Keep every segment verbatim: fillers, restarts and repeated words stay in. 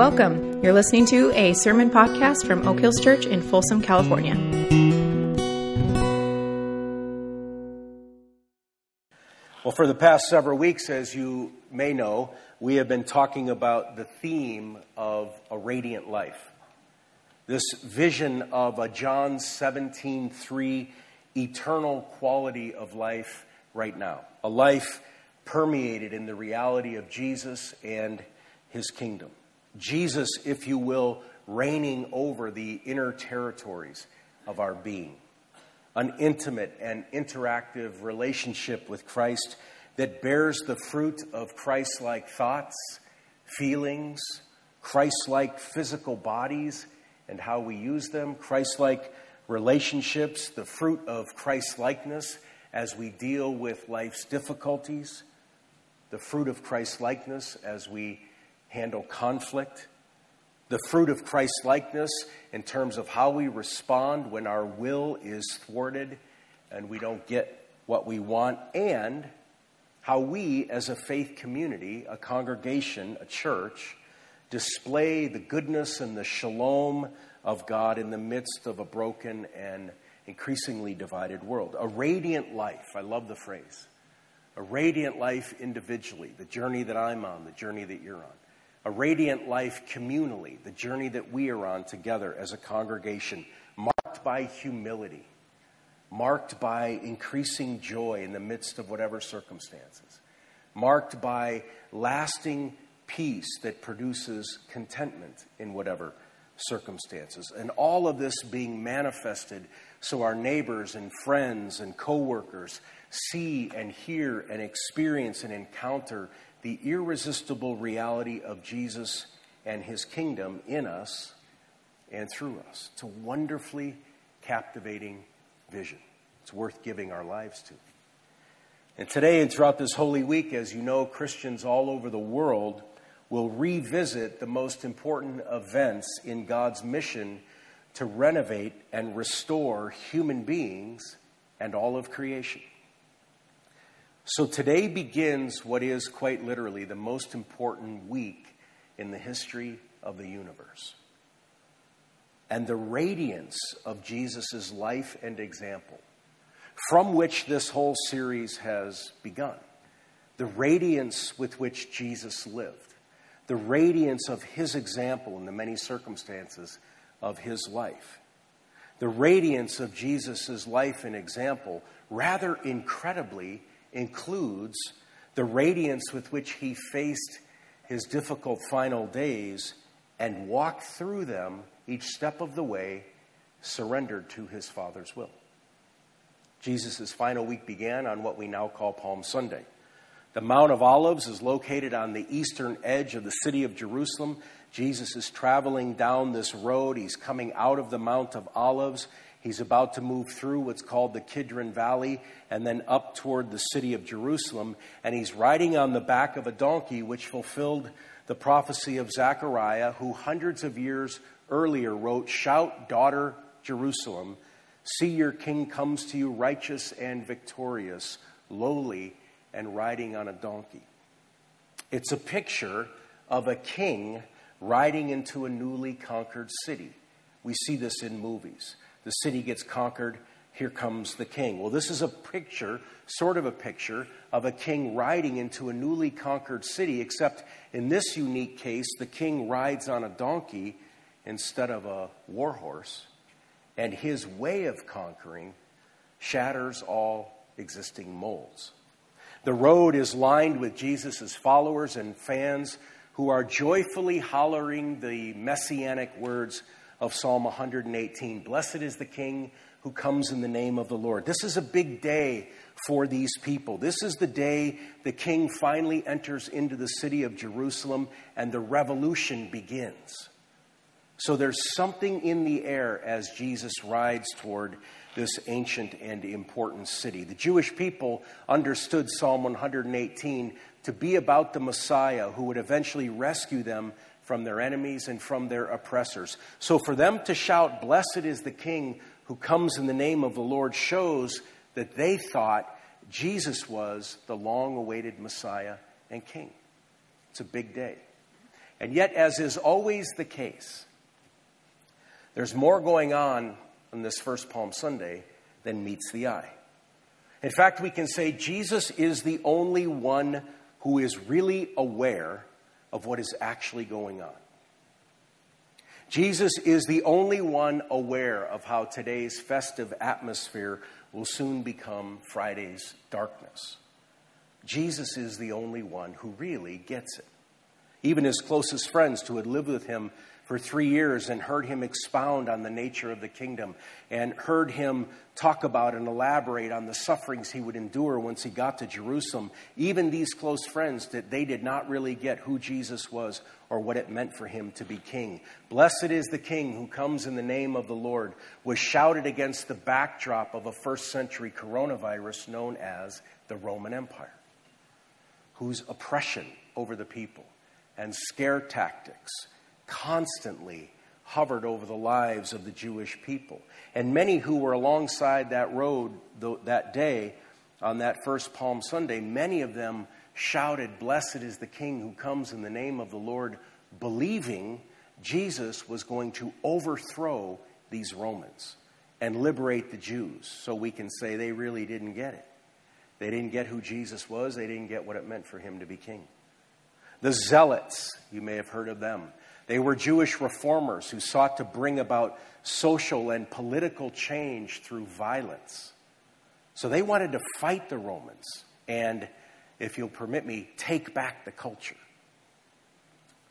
Welcome. You're listening to a sermon podcast from Oak Hills Church in Folsom, California. Well, for the past several weeks, as you may know, we have been talking about the theme of a radiant life. This vision of a John seventeen three eternal quality of life right now. A life permeated in the reality of Jesus and his kingdom. Jesus, if you will, reigning over the inner territories of our being. An intimate and interactive relationship with Christ that bears the fruit of Christ-like thoughts, feelings, Christ-like physical bodies and how we use them, Christ-like relationships, the fruit of Christ-likeness as we deal with life's difficulties, the fruit of Christ-likeness as we handle conflict, the fruit of Christ-likeness in terms of how we respond when our will is thwarted and we don't get what we want, and how we as a faith community, a congregation, a church, display the goodness and the shalom of God in the midst of a broken and increasingly divided world. A radiant life, I love the phrase, a radiant life individually, the journey that I'm on, the journey that you're on. A radiant life communally, the journey that we are on together as a congregation, marked by humility, marked by increasing joy in the midst of whatever circumstances, marked by lasting peace that produces contentment in whatever circumstances. And all of this being manifested so our neighbors and friends and coworkers see and hear and experience and encounter the irresistible reality of Jesus and his kingdom in us and through us. It's a wonderfully captivating vision. It's worth giving our lives to. And today and throughout this Holy Week, as you know, Christians all over the world will revisit the most important events in God's mission to renovate and restore human beings and all of creation. So today begins what is quite literally the most important week in the history of the universe. And the radiance of Jesus' life and example, from which this whole series has begun. The radiance with which Jesus lived. The radiance of his example in the many circumstances of his life. The radiance of Jesus' life and example, rather incredibly, includes the radiance with which he faced his difficult final days and walked through them each step of the way, surrendered to his Father's will. Jesus' final week began on what we now call Palm Sunday. The Mount of Olives is located on the eastern edge of the city of Jerusalem. Jesus is traveling down this road. He's coming out of the Mount of Olives. He's about to move through what's called the Kidron Valley and then up toward the city of Jerusalem. And he's riding on the back of a donkey, which fulfilled the prophecy of Zechariah, who hundreds of years earlier wrote, "Shout, daughter Jerusalem, see your king comes to you righteous and victorious, lowly and riding on a donkey." It's a picture of a king riding into a newly conquered city. We see this in movies. The city gets conquered, here comes the king. Well, this is a picture, sort of a picture, of a king riding into a newly conquered city, except in this unique case, the king rides on a donkey instead of a war horse, and his way of conquering shatters all existing molds. The road is lined with Jesus' followers and fans who are joyfully hollering the messianic words of Psalm one eighteen, "Blessed is the King who comes in the name of the Lord." This is a big day for these people. This is the day the King finally enters into the city of Jerusalem and the revolution begins. So there's something in the air as Jesus rides toward this ancient and important city. The Jewish people understood Psalm one eighteen to be about the Messiah who would eventually rescue them from their enemies and from their oppressors. So for them to shout, "Blessed is the King who comes in the name of the Lord," shows that they thought Jesus was the long-awaited Messiah and King. It's a big day. And yet, as is always the case, there's more going on on this first Palm Sunday than meets the eye. In fact, we can say Jesus is the only one who is really aware of what is actually going on. Jesus is the only one aware of how today's festive atmosphere will soon become Friday's darkness. Jesus is the only one who really gets it. Even his closest friends who had lived with him for three years and heard him expound on the nature of the kingdom and heard him talk about and elaborate on the sufferings he would endure once he got to Jerusalem, even these close friends, that they did not really get who Jesus was or what it meant for him to be king. Blessed is the king who comes in the name of the Lord was shouted against the backdrop of a first century coronavirus known as the Roman Empire, whose oppression over the people and scare tactics constantly hovered over the lives of the Jewish people. And many who were alongside that road that day on that first Palm Sunday, many of them shouted, "Blessed is the King who comes in the name of the Lord," believing Jesus was going to overthrow these Romans and liberate the Jews. So we can say they really didn't get it. They didn't get who Jesus was. They didn't get what it meant for him to be king. The Zealots, you may have heard of them. They were Jewish reformers who sought to bring about social and political change through violence. So they wanted to fight the Romans and, if you'll permit me, take back the culture.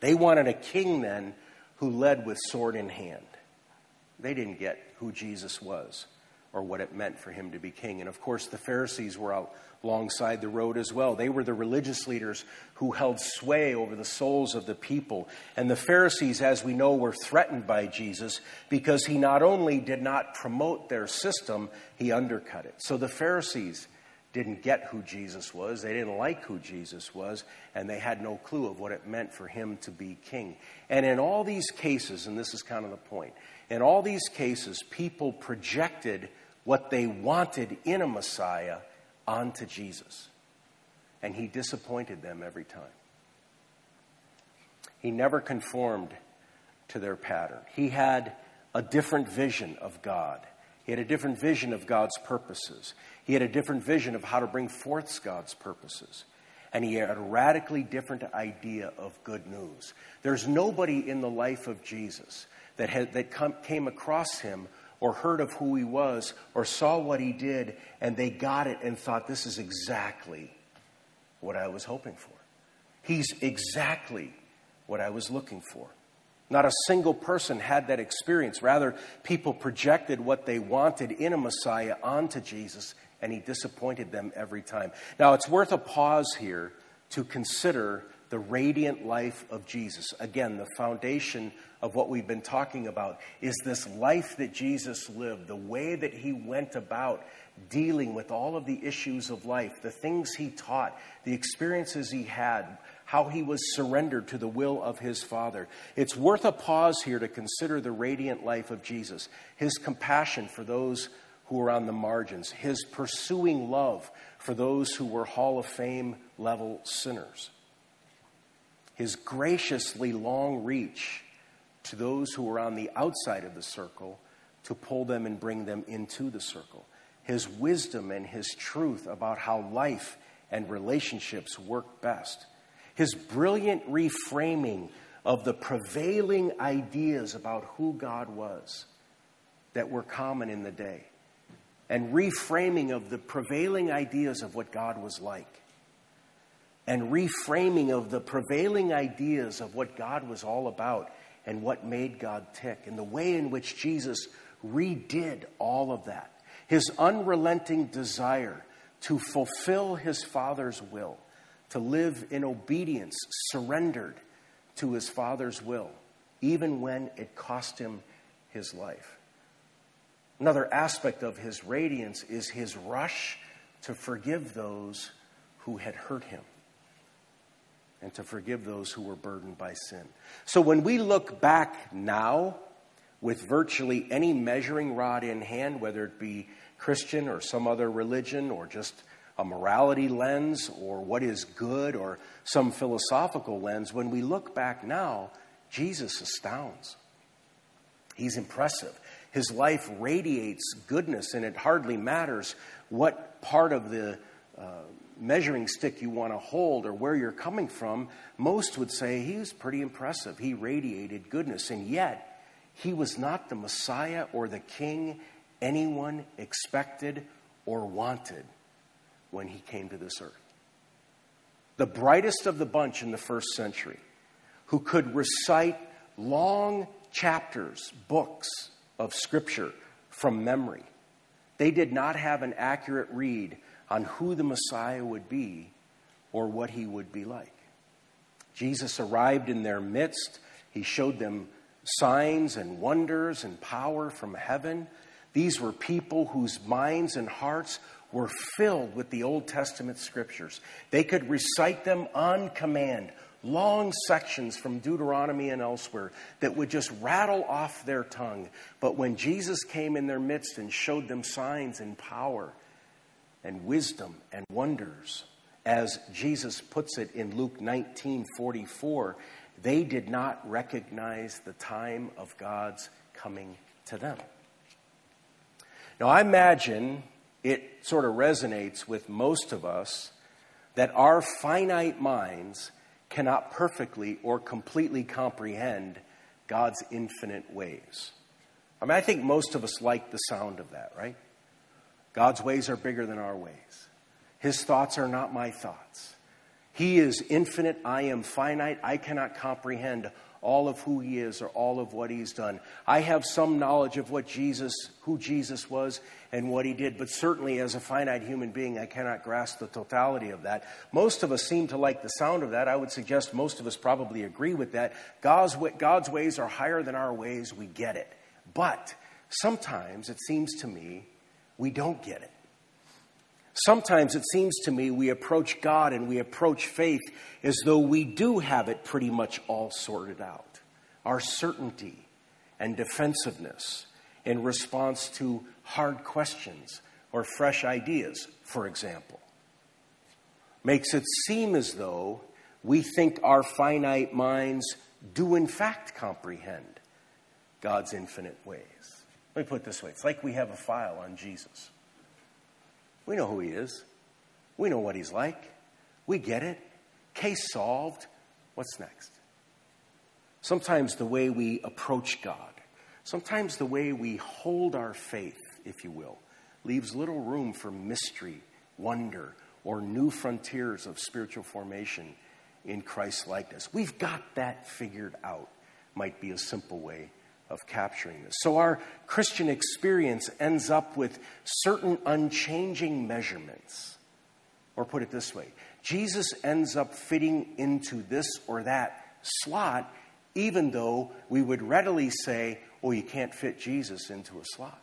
They wanted a king then who led with sword in hand. They didn't get who Jesus was or what it meant for him to be king. And of course, the Pharisees were out alongside the road as well. They were the religious leaders who held sway over the souls of the people. And the Pharisees, as we know, were threatened by Jesus because he not only did not promote their system, he undercut it. So the Pharisees didn't get who Jesus was. They didn't like who Jesus was, and they had no clue of what it meant for him to be king. And in all these cases, and this is kind of the point, in all these cases, people projected what they wanted in a Messiah onto Jesus. And he disappointed them every time. He never conformed to their pattern. He had a different vision of God. He had a different vision of God's purposes. He had a different vision of how to bring forth God's purposes. And he had a radically different idea of good news. There's nobody in the life of Jesus that had, that come, came across him or heard of who he was, or saw what he did, and they got it and thought, this is exactly what I was hoping for. He's exactly what I was looking for. Not a single person had that experience. Rather, people projected what they wanted in a Messiah onto Jesus, and he disappointed them every time. Now, it's worth a pause here to consider the radiant life of Jesus. Again, the foundation of what we've been talking about is this life that Jesus lived, the way that he went about dealing with all of the issues of life, the things he taught, the experiences he had, how he was surrendered to the will of his Father. It's worth a pause here to consider the radiant life of Jesus, his compassion for those who were on the margins, his pursuing love for those who were Hall of Fame level sinners, his graciously long reach to those who were on the outside of the circle to pull them and bring them into the circle, his wisdom and his truth about how life and relationships work best, his brilliant reframing of the prevailing ideas about who God was that were common in the day, and reframing of the prevailing ideas of what God was like, and reframing of the prevailing ideas of what God was all about and what made God tick, and the way in which Jesus redid all of that. His unrelenting desire to fulfill his Father's will, to live in obedience, surrendered to his Father's will, even when it cost him his life. Another aspect of his radiance is his rush to forgive those who had hurt him, and to forgive those who were burdened by sin. So when we look back now, with virtually any measuring rod in hand, whether it be Christian or some other religion or just a morality lens or what is good or some philosophical lens, when we look back now, Jesus astounds. He's impressive. His life radiates goodness, and it hardly matters what part of the uh, measuring stick you want to hold or where you're coming from. Most would say he was pretty impressive. He radiated goodness, and yet he was not the Messiah or the King anyone expected or wanted when he came to this earth. The brightest of the bunch in the first century, who could recite long chapters, books of Scripture from memory. They did not have an accurate read on who the Messiah would be or what he would be like. Jesus arrived in their midst. He showed them signs and wonders and power from heaven. These were people whose minds and hearts were filled with the Old Testament Scriptures. They could recite them on command, long sections from Deuteronomy and elsewhere that would just rattle off their tongue. But when Jesus came in their midst and showed them signs and power and wisdom and wonders, as Jesus puts it in Luke nineteen forty-four, they did not recognize the time of God's coming to them. Now, I imagine it sort of resonates with most of us that our finite minds cannot perfectly or completely comprehend God's infinite ways. I mean, I think most of us like the sound of that, right? God's ways are bigger than our ways. His thoughts are not my thoughts. He is infinite. I am finite. I cannot comprehend all of who he is or all of what he's done. I have some knowledge of what Jesus, who Jesus was and what he did, but certainly as a finite human being, I cannot grasp the totality of that. Most of us seem to like the sound of that. I would suggest most of us probably agree with that. God's, God's ways are higher than our ways. We get it. But sometimes it seems to me we don't get it. Sometimes it seems to me we approach God and we approach faith as though we do have it pretty much all sorted out. Our certainty and defensiveness in response to hard questions or fresh ideas, for example, makes it seem as though we think our finite minds do in fact comprehend God's infinite ways. Let me put it this way. It's like we have a file on Jesus. We know who he is. We know what he's like. We get it. Case solved. What's next? Sometimes the way we approach God, sometimes the way we hold our faith, if you will, leaves little room for mystery, wonder, or new frontiers of spiritual formation in Christ-likeness. We've got that figured out, might be a simple way of capturing this. So our Christian experience ends up with certain unchanging measurements. Or put it this way, Jesus ends up fitting into this or that slot, even though we would readily say, oh, you can't fit Jesus into a slot.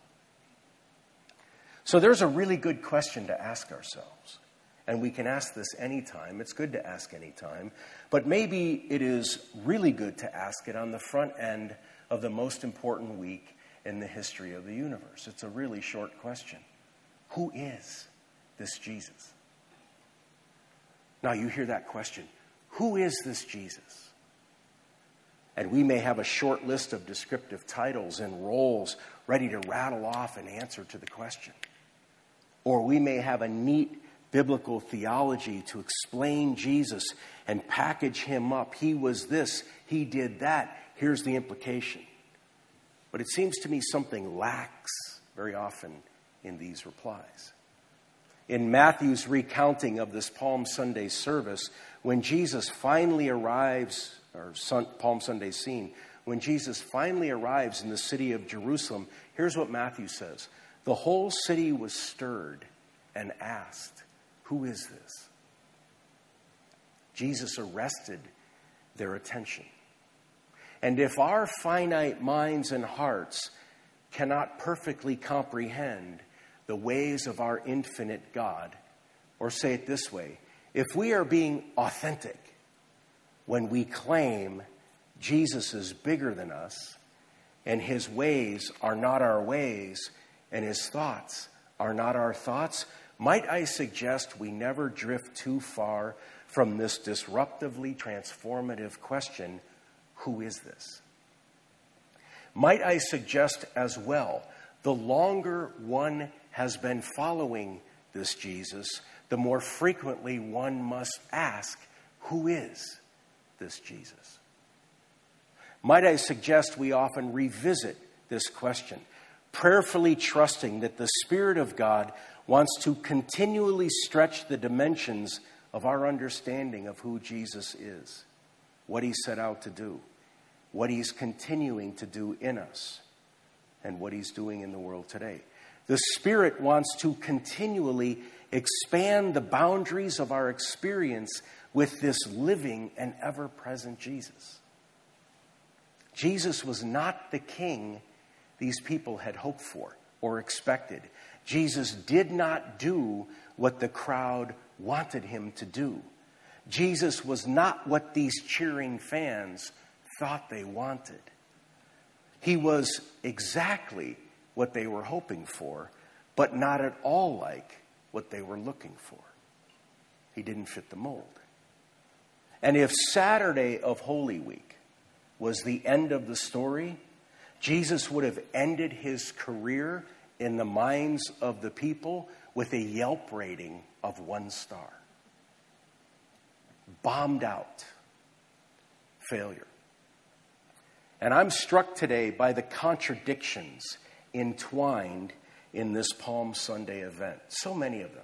So there's a really good question to ask ourselves. And we can ask this anytime. It's good to ask anytime. But maybe it is really good to ask it on the front end of the most important week in the history of the universe. It's a really short question. Who is this Jesus? Now you hear that question. Who is this Jesus? And we may have a short list of descriptive titles and roles ready to rattle off an answer to the question. Or we may have a neat biblical theology to explain Jesus and package him up. He was this, he did that. Here's the implication. But it seems to me something lacks very often in these replies. In Matthew's recounting of this Palm Sunday service, when Jesus finally arrives, or Palm Sunday scene, when Jesus finally arrives in the city of Jerusalem, here's what Matthew says. The whole city was stirred and asked, who is this? Jesus arrested their attention. And if our finite minds and hearts cannot perfectly comprehend the ways of our infinite God, or say it this way, if we are being authentic when we claim Jesus is bigger than us and his ways are not our ways and his thoughts are not our thoughts, might I suggest we never drift too far from this disruptively transformative question, who is this? Might I suggest as well, the longer one has been following this Jesus, the more frequently one must ask, who is this Jesus? Might I suggest we often revisit this question, prayerfully trusting that the Spirit of God wants to continually stretch the dimensions of our understanding of who Jesus is, what he set out to do, what he's continuing to do in us, and what he's doing in the world today. The Spirit wants to continually expand the boundaries of our experience with this living and ever-present Jesus. Jesus was not the king these people had hoped for or expected. Jesus did not do what the crowd wanted him to do. Jesus was not what these cheering fans thought they wanted. He was exactly what they were hoping for, but not at all like what they were looking for. He didn't fit the mold. And if Saturday of Holy Week was the end of the story, Jesus would have ended his career in the minds of the people with a Yelp rating of one star. Bombed out. Failure. And I'm struck today by the contradictions entwined in this Palm Sunday event. So many of them.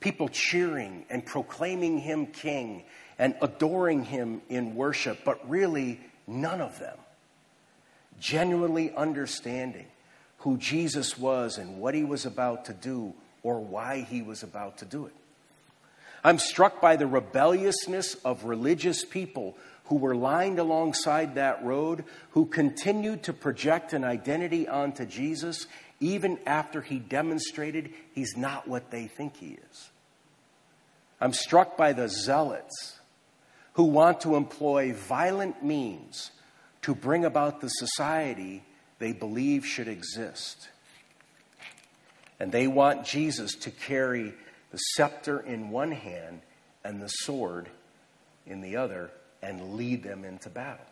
People cheering and proclaiming him king and adoring him in worship, but really none of them genuinely understanding who Jesus was and what he was about to do or why he was about to do it. I'm struck by the rebelliousness of religious people who were lined alongside that road, who continued to project an identity onto Jesus even after he demonstrated he's not what they think he is. I'm struck by the zealots who want to employ violent means to bring about the society they believe should exist. And they want Jesus to carry the scepter in one hand and the sword in the other and lead them into battle.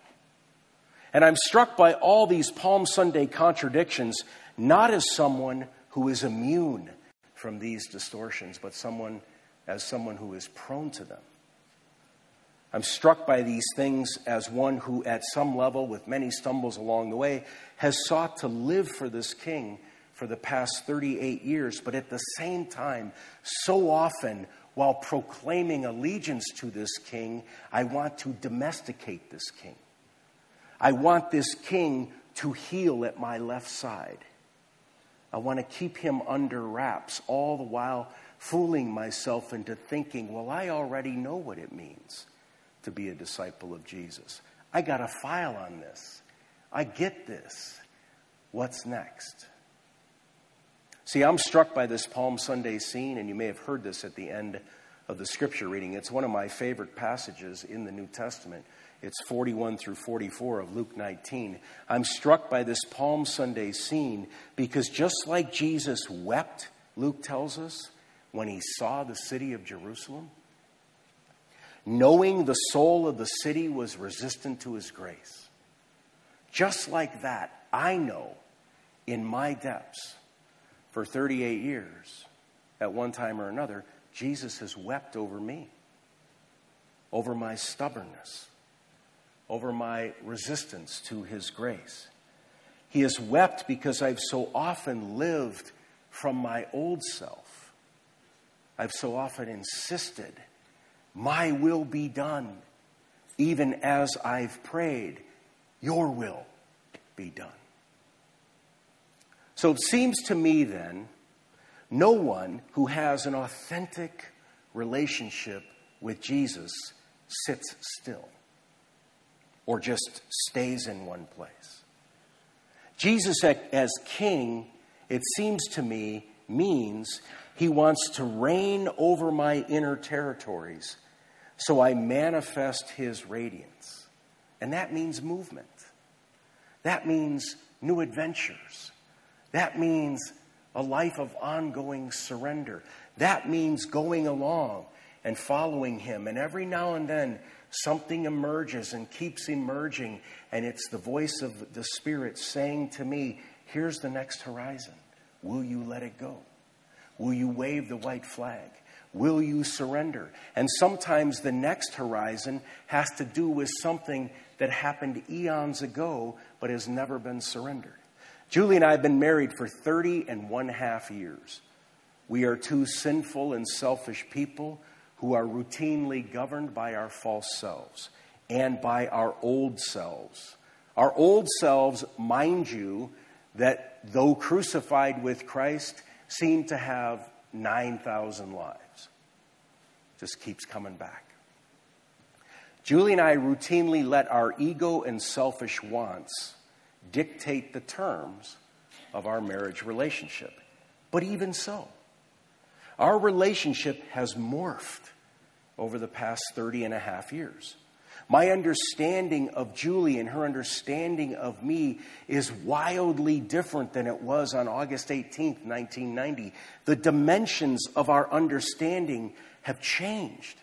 And I'm struck by all these Palm Sunday contradictions, not as someone who is immune from these distortions, but someone as someone who is prone to them. I'm struck by these things as one who, at some level, with many stumbles along the way, has sought to live for this king for the past thirty-eight years, but at the same time, so often, while proclaiming allegiance to this king, I want to domesticate this king. I want this king to heal at my left side. I want to keep him under wraps, all the while fooling myself into thinking, well, I already know what it means to be a disciple of Jesus. I got a file on this. I get this. What's next? See, I'm struck by this Palm Sunday scene, and you may have heard this at the end of the scripture reading. It's one of my favorite passages in the New Testament. It's forty-one through forty-four of Luke nineteen. I'm struck by this Palm Sunday scene because just like Jesus wept, Luke tells us, when he saw the city of Jerusalem, knowing the soul of the city was resistant to his grace. Just like that, I know in my depths, for thirty-eight years, at one time or another, Jesus has wept over me, over my stubbornness, over my resistance to his grace. He has wept because I've so often lived from my old self. I've so often insisted, my will be done, even as I've prayed, your will be done. So it seems to me then, no one who has an authentic relationship with Jesus sits still or just stays in one place. Jesus as king, it seems to me, means he wants to reign over my inner territories so I manifest his radiance. And that means movement. That means new adventures. That means a life of ongoing surrender. That means going along and following him. And every now and then, something emerges and keeps emerging. And it's the voice of the Spirit saying to me, here's the next horizon. Will you let it go? Will you wave the white flag? Will you surrender? And sometimes the next horizon has to do with something that happened eons ago, but has never been surrendered. Julie and I have been married for thirty and one half years. We are two sinful and selfish people who are routinely governed by our false selves and by our old selves. Our old selves, mind you, that though crucified with Christ, seem to have nine thousand lives. Just keeps coming back. Julie and I routinely let our ego and selfish wants dictate the terms of our marriage relationship. But even so, our relationship has morphed over the past thirty and a half years. My understanding of Julie and her understanding of me is wildly different than it was on August eighteenth, nineteen ninety. The dimensions of our understanding have changed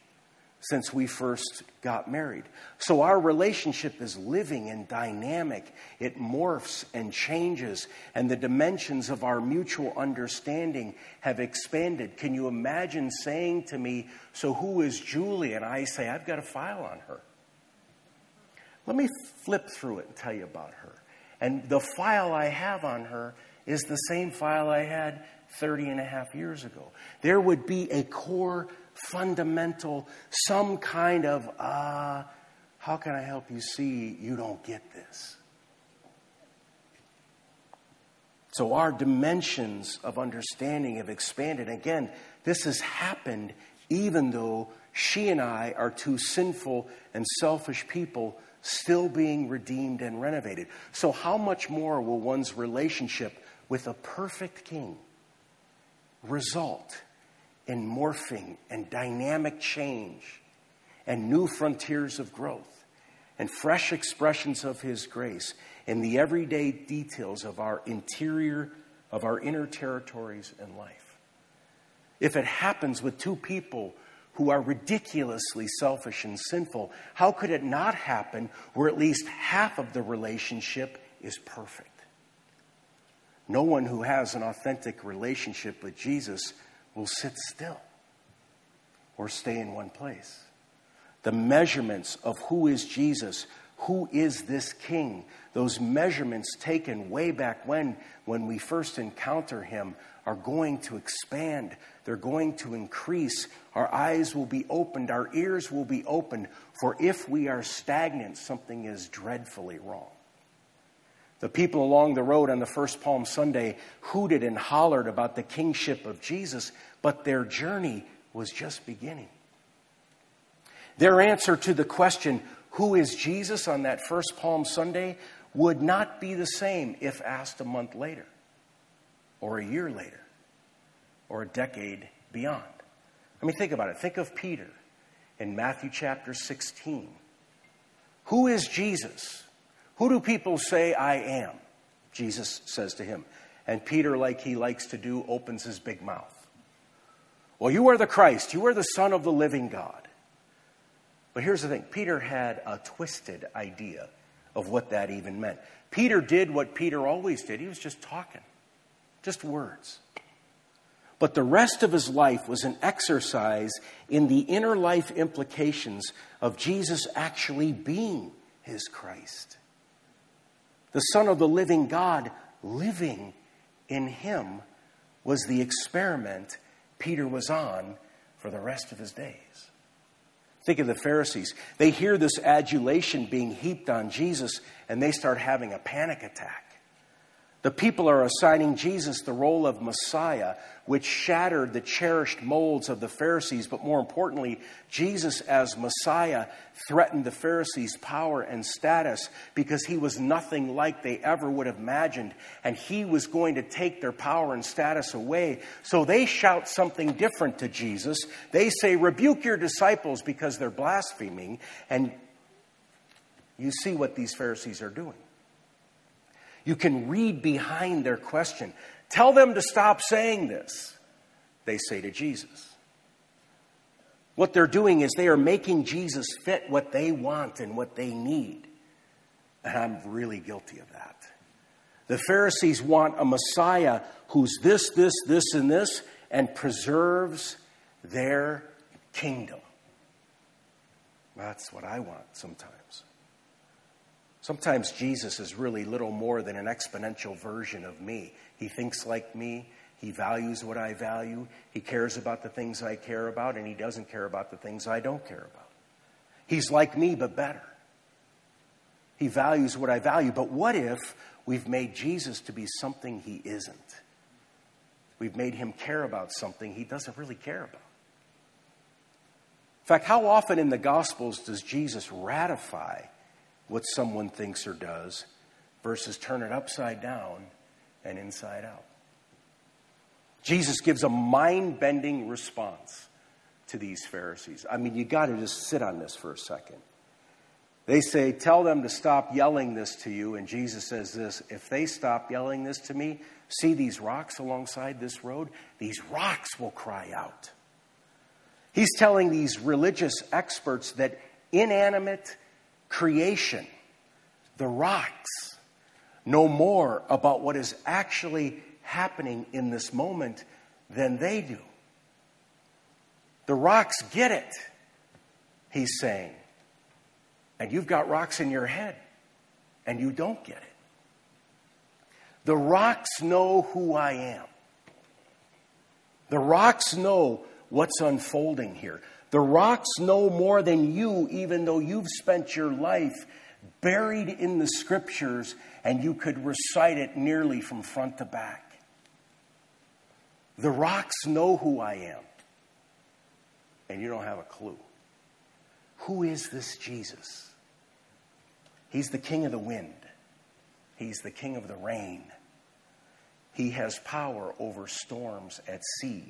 since we first got married. So our relationship is living and dynamic. It morphs and changes, and the dimensions of our mutual understanding have expanded. Can you imagine saying to me, so who is Julie? And I say, I've got a file on her. Let me flip through it and tell you about her. And the file I have on her is the same file I had thirty and a half years ago. There would be a core, fundamental, some kind of, ah, uh, how can I help you see you don't get this? So our dimensions of understanding have expanded. Again, this has happened even though she and I are two sinful and selfish people still being redeemed and renovated. So how much more will one's relationship with a perfect king result in morphing and dynamic change and new frontiers of growth and fresh expressions of his grace in the everyday details of our interior, of our inner territories in life? If it happens with two people who are ridiculously selfish and sinful, how could it not happen where at least half of the relationship is perfect? No one who has an authentic relationship with Jesus will sit still or stay in one place. The measurements of who is Jesus, who is this king, those measurements taken way back when, when we first encounter him, are going to expand. They're going to increase. Our eyes will be opened. Our ears will be opened. For if we are stagnant, something is dreadfully wrong. The people along the road on the first Palm Sunday hooted and hollered about the kingship of Jesus, but their journey was just beginning. Their answer to the question, who is Jesus, on that first Palm Sunday would not be the same if asked a month later, or a year later, or a decade beyond. I mean, think about it. Think of Peter in Matthew chapter sixteen. Who is Jesus? Who do people say I am? Jesus says to him. And Peter, like he likes to do, opens his big mouth. Well, you are the Christ. You are the Son of the living God. But here's the thing. Peter had a twisted idea of what that even meant. Peter did what Peter always did. He was just talking. Just words. But the rest of his life was an exercise in the inner life implications of Jesus actually being his Christ. The Son of the living God living in him was the experiment Peter was on for the rest of his days. Think of the Pharisees. They hear this adulation being heaped on Jesus, and they start having a panic attack. The people are assigning Jesus the role of Messiah, which shattered the cherished molds of the Pharisees. But more importantly, Jesus as Messiah threatened the Pharisees' power and status because he was nothing like they ever would have imagined. And he was going to take their power and status away. So they shout something different to Jesus. They say, rebuke your disciples because they're blaspheming. And you see what these Pharisees are doing. You can read behind their question. Tell them to stop saying this. they say to Jesus. What they're doing is they are making Jesus fit what they want and what they need. And I'm really guilty of that. The Pharisees want a Messiah who's this, this, this, and this, and preserves their kingdom. That's what I want sometimes. Sometimes Jesus is really little more than an exponential version of me. He thinks like me. He values what I value. He cares about the things I care about, and he doesn't care about the things I don't care about. He's like me, but better. He values what I value. But what if we've made Jesus to be something he isn't? We've made him care about something he doesn't really care about. In fact, how often in the Gospels does Jesus ratify what someone thinks or does versus turn it upside down and inside out? Jesus gives a mind-bending response to these Pharisees. I mean, you got to just sit on this for a second. They say, tell them to stop yelling this to you. And Jesus says this, if they stop yelling this to me, see these rocks alongside this road? These rocks will cry out. He's telling these religious experts that inanimate creation, the rocks, know more about what is actually happening in this moment than they do. The rocks get it, he's saying. And you've got rocks in your head, and you don't get it. The rocks know who I am. The rocks know what's unfolding here. The rocks know more than you, even though you've spent your life buried in the scriptures and you could recite it nearly from front to back. The rocks know who I am, and you don't have a clue. Who is this Jesus? He's the king of the wind. He's the king of the rain. He has power over storms at sea.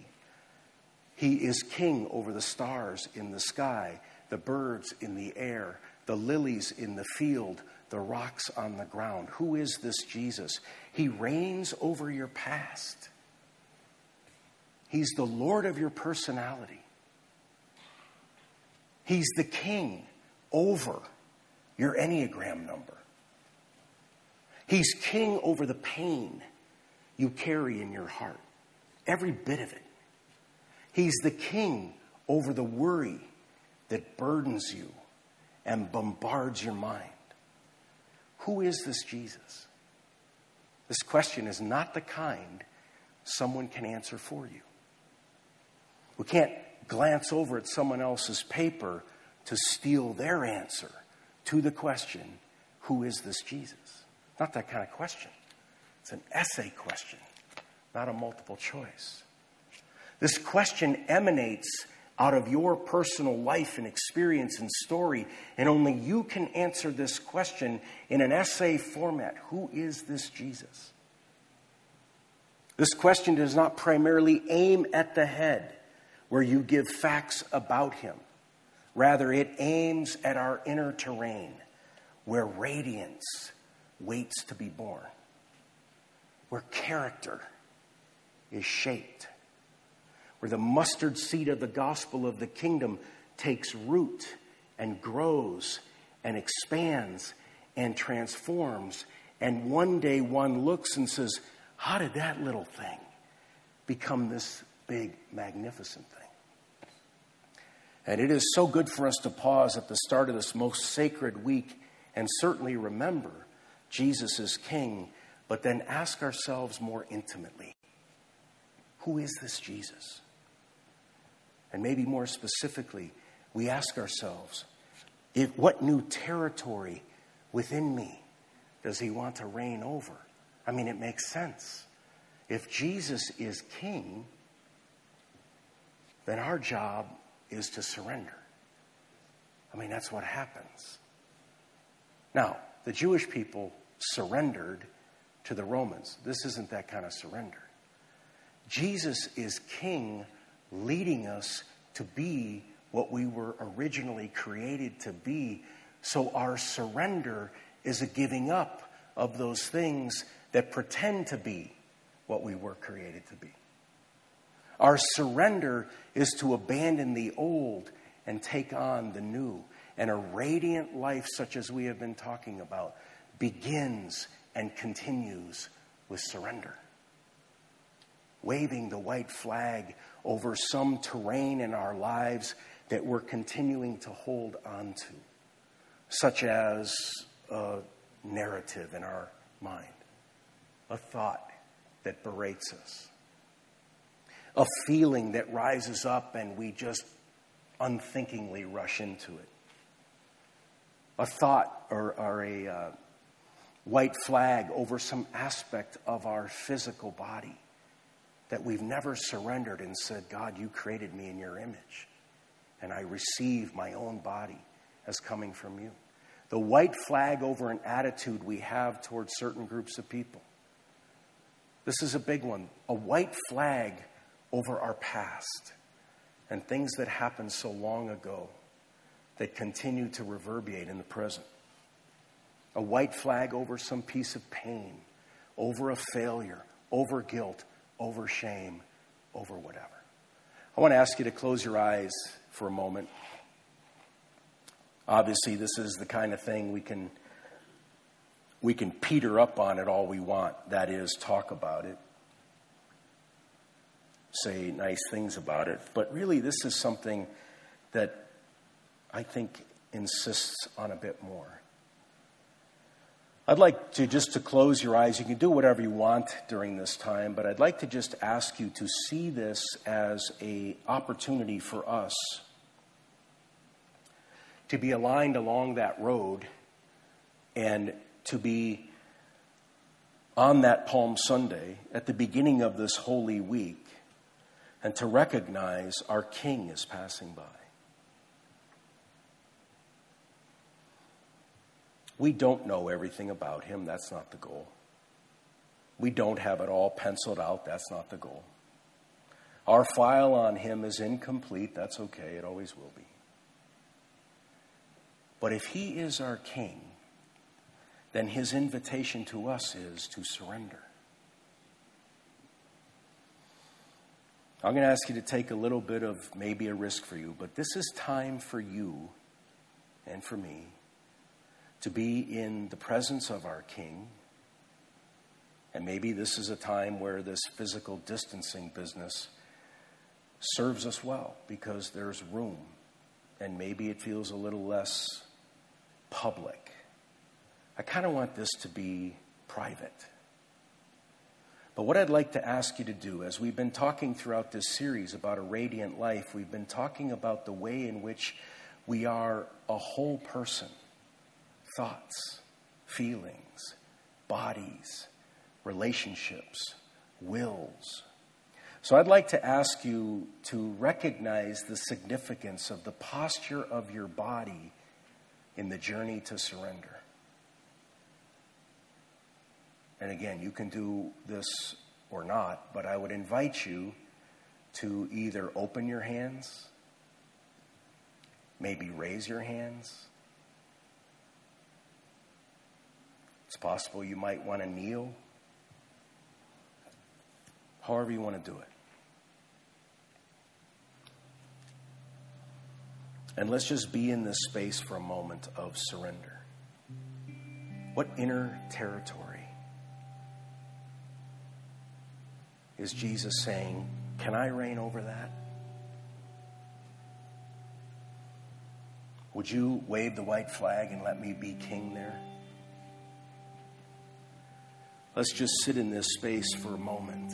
He is king over the stars in the sky, the birds in the air, the lilies in the field, the rocks on the ground. Who is this Jesus? He reigns over your past. He's the Lord of your personality. He's the king over your Enneagram number. He's king over the pain you carry in your heart, every bit of it. He's the king over the worry that burdens you and bombards your mind. Who is this Jesus? This question is not the kind someone can answer for you. We can't glance over at someone else's paper to steal their answer to the question, who is this Jesus? Not that kind of question. It's an essay question, not a multiple choice. This question emanates out of your personal life and experience and story, and only you can answer this question in an essay format. Who is this Jesus? This question does not primarily aim at the head, where you give facts about him. Rather, it aims at our inner terrain, where radiance waits to be born, where character is shaped, where the mustard seed of the gospel of the kingdom takes root and grows and expands and transforms. And one day one looks and says, how did that little thing become this big, magnificent thing? And it is so good for us to pause at the start of this most sacred week and certainly remember Jesus is king, but then ask ourselves more intimately, who is this Jesus? And maybe more specifically, we ask ourselves, if, what new territory within me does he want to reign over? I mean, it makes sense. If Jesus is king, then our job is to surrender. I mean, that's what happens. Now, the Jewish people surrendered to the Romans. This isn't that kind of surrender. Jesus is king, leading us to be what we were originally created to be. So our surrender is a giving up of those things that pretend to be what we were created to be. Our surrender is to abandon the old and take on the new. And a radiant life, such as we have been talking about, begins and continues with surrender. Waving the white flag over some terrain in our lives that we're continuing to hold on to, such as a narrative in our mind, a thought that berates us, a feeling that rises up and we just unthinkingly rush into it, a thought or, or a uh, white flag over some aspect of our physical body that we've never surrendered and said, God, you created me in your image, and I receive my own body as coming from you. The white flag over an attitude we have towards certain groups of people. This is a big one. A white flag over our past and things that happened so long ago that continue to reverberate in the present. A white flag over some piece of pain, over a failure, over guilt, over shame, over whatever. I want to ask you to close your eyes for a moment. Obviously, this is the kind of thing we can we can peter up on it all we want. That is, talk about it, say nice things about it. But really, this is something that I think insists on a bit more. I'd like to just to close your eyes. You can do whatever you want during this time, but I'd like to just ask you to see this as an opportunity for us to be aligned along that road and to be on that Palm Sunday at the beginning of this Holy Week and to recognize our King is passing by. We don't know everything about him. That's not the goal. We don't have it all penciled out. That's not the goal. Our file on him is incomplete. That's okay. It always will be. But if he is our King, then his invitation to us is to surrender. I'm going to ask you to take a little bit of maybe a risk for you, but this is time for you and for me to be in the presence of our King. And maybe this is a time where this physical distancing business serves us well because there's room. And maybe it feels a little less public. I kind of want this to be private. But what I'd like to ask you to do, as we've been talking throughout this series about a radiant life, we've been talking about the way in which we are a whole person. Thoughts, feelings, bodies, relationships, wills. So I'd like to ask you to recognize the significance of the posture of your body in the journey to surrender. And again, you can do this or not, but I would invite you to either open your hands, maybe raise your hands. It's possible you might want to kneel. However you want to do it. And let's just be in this space for a moment of surrender. What inner territory is Jesus saying, can I reign over that? Would you wave the white flag and let me be King there? Let's just sit in this space for a moment.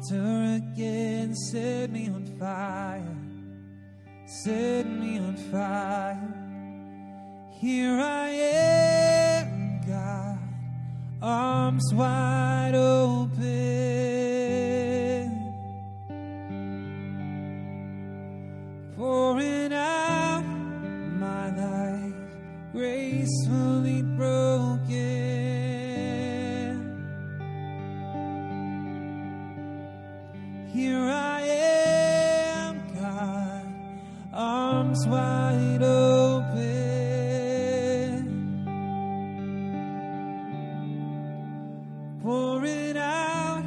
altar again. Set me on fire. Set me on fire. Here I am, God, arms wide open, pouring out my life, gracefully broken. Here I am, God, arms wide open, pouring out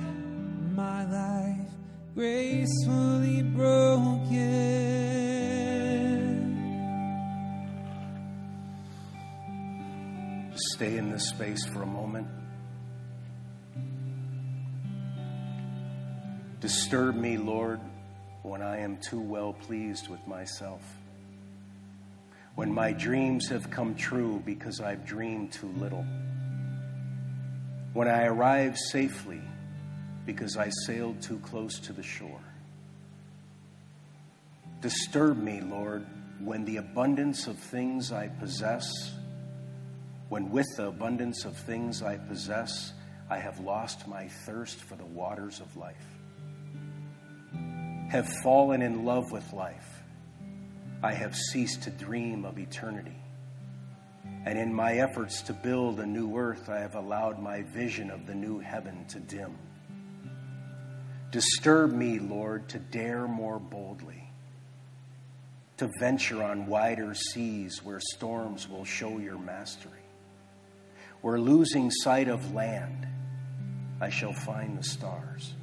my life, gracefully broken. Stay in this space for a moment. Disturb me, Lord, when I am too well pleased with myself. When my dreams have come true because I've dreamed too little. When I arrive safely because I sailed too close to the shore. Disturb me, Lord, when the abundance of things I possess When with the abundance of things I possess, I have lost my thirst for the waters of life, have fallen in love with life. I have ceased to dream of eternity. And in my efforts to build a new earth, I have allowed my vision of the new heaven to dim. Disturb me, Lord, to dare more boldly, to venture on wider seas where storms will show your mastery. Where losing sight of land, I shall find the stars.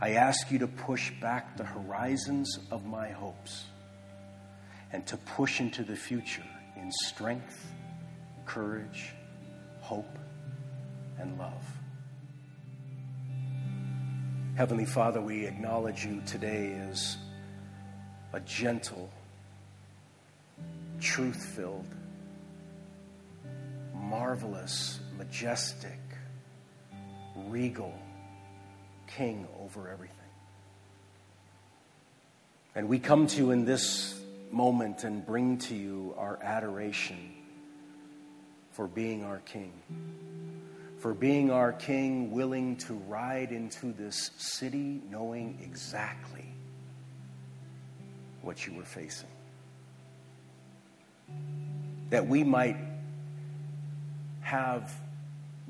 I ask you to push back the horizons of my hopes and to push into the future in strength, courage, hope, and love. Heavenly Father, we acknowledge you today as a gentle, truth-filled, marvelous, majestic, regal King over everything. And we come to you in this moment and bring to you our adoration for being our King, for being our King, willing to ride into this city knowing exactly what you were facing, that we might have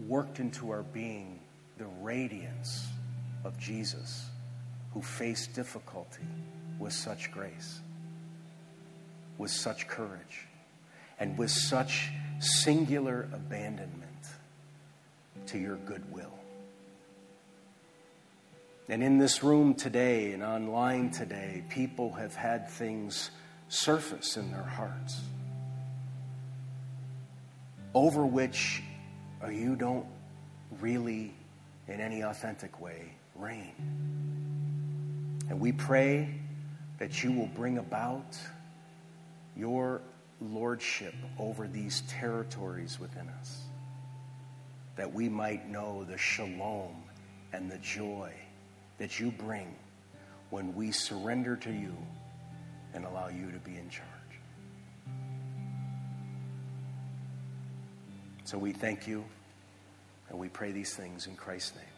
worked into our being the radiance of Jesus, who faced difficulty with such grace, with such courage, and with such singular abandonment to your goodwill. And in this room today and online today, people have had things surface in their hearts over which you don't really, in any authentic way, reign. And we pray that you will bring about your lordship over these territories within us, that we might know the shalom and the joy that you bring when we surrender to you and allow you to be in charge. So we thank you, and we pray these things in Christ's name.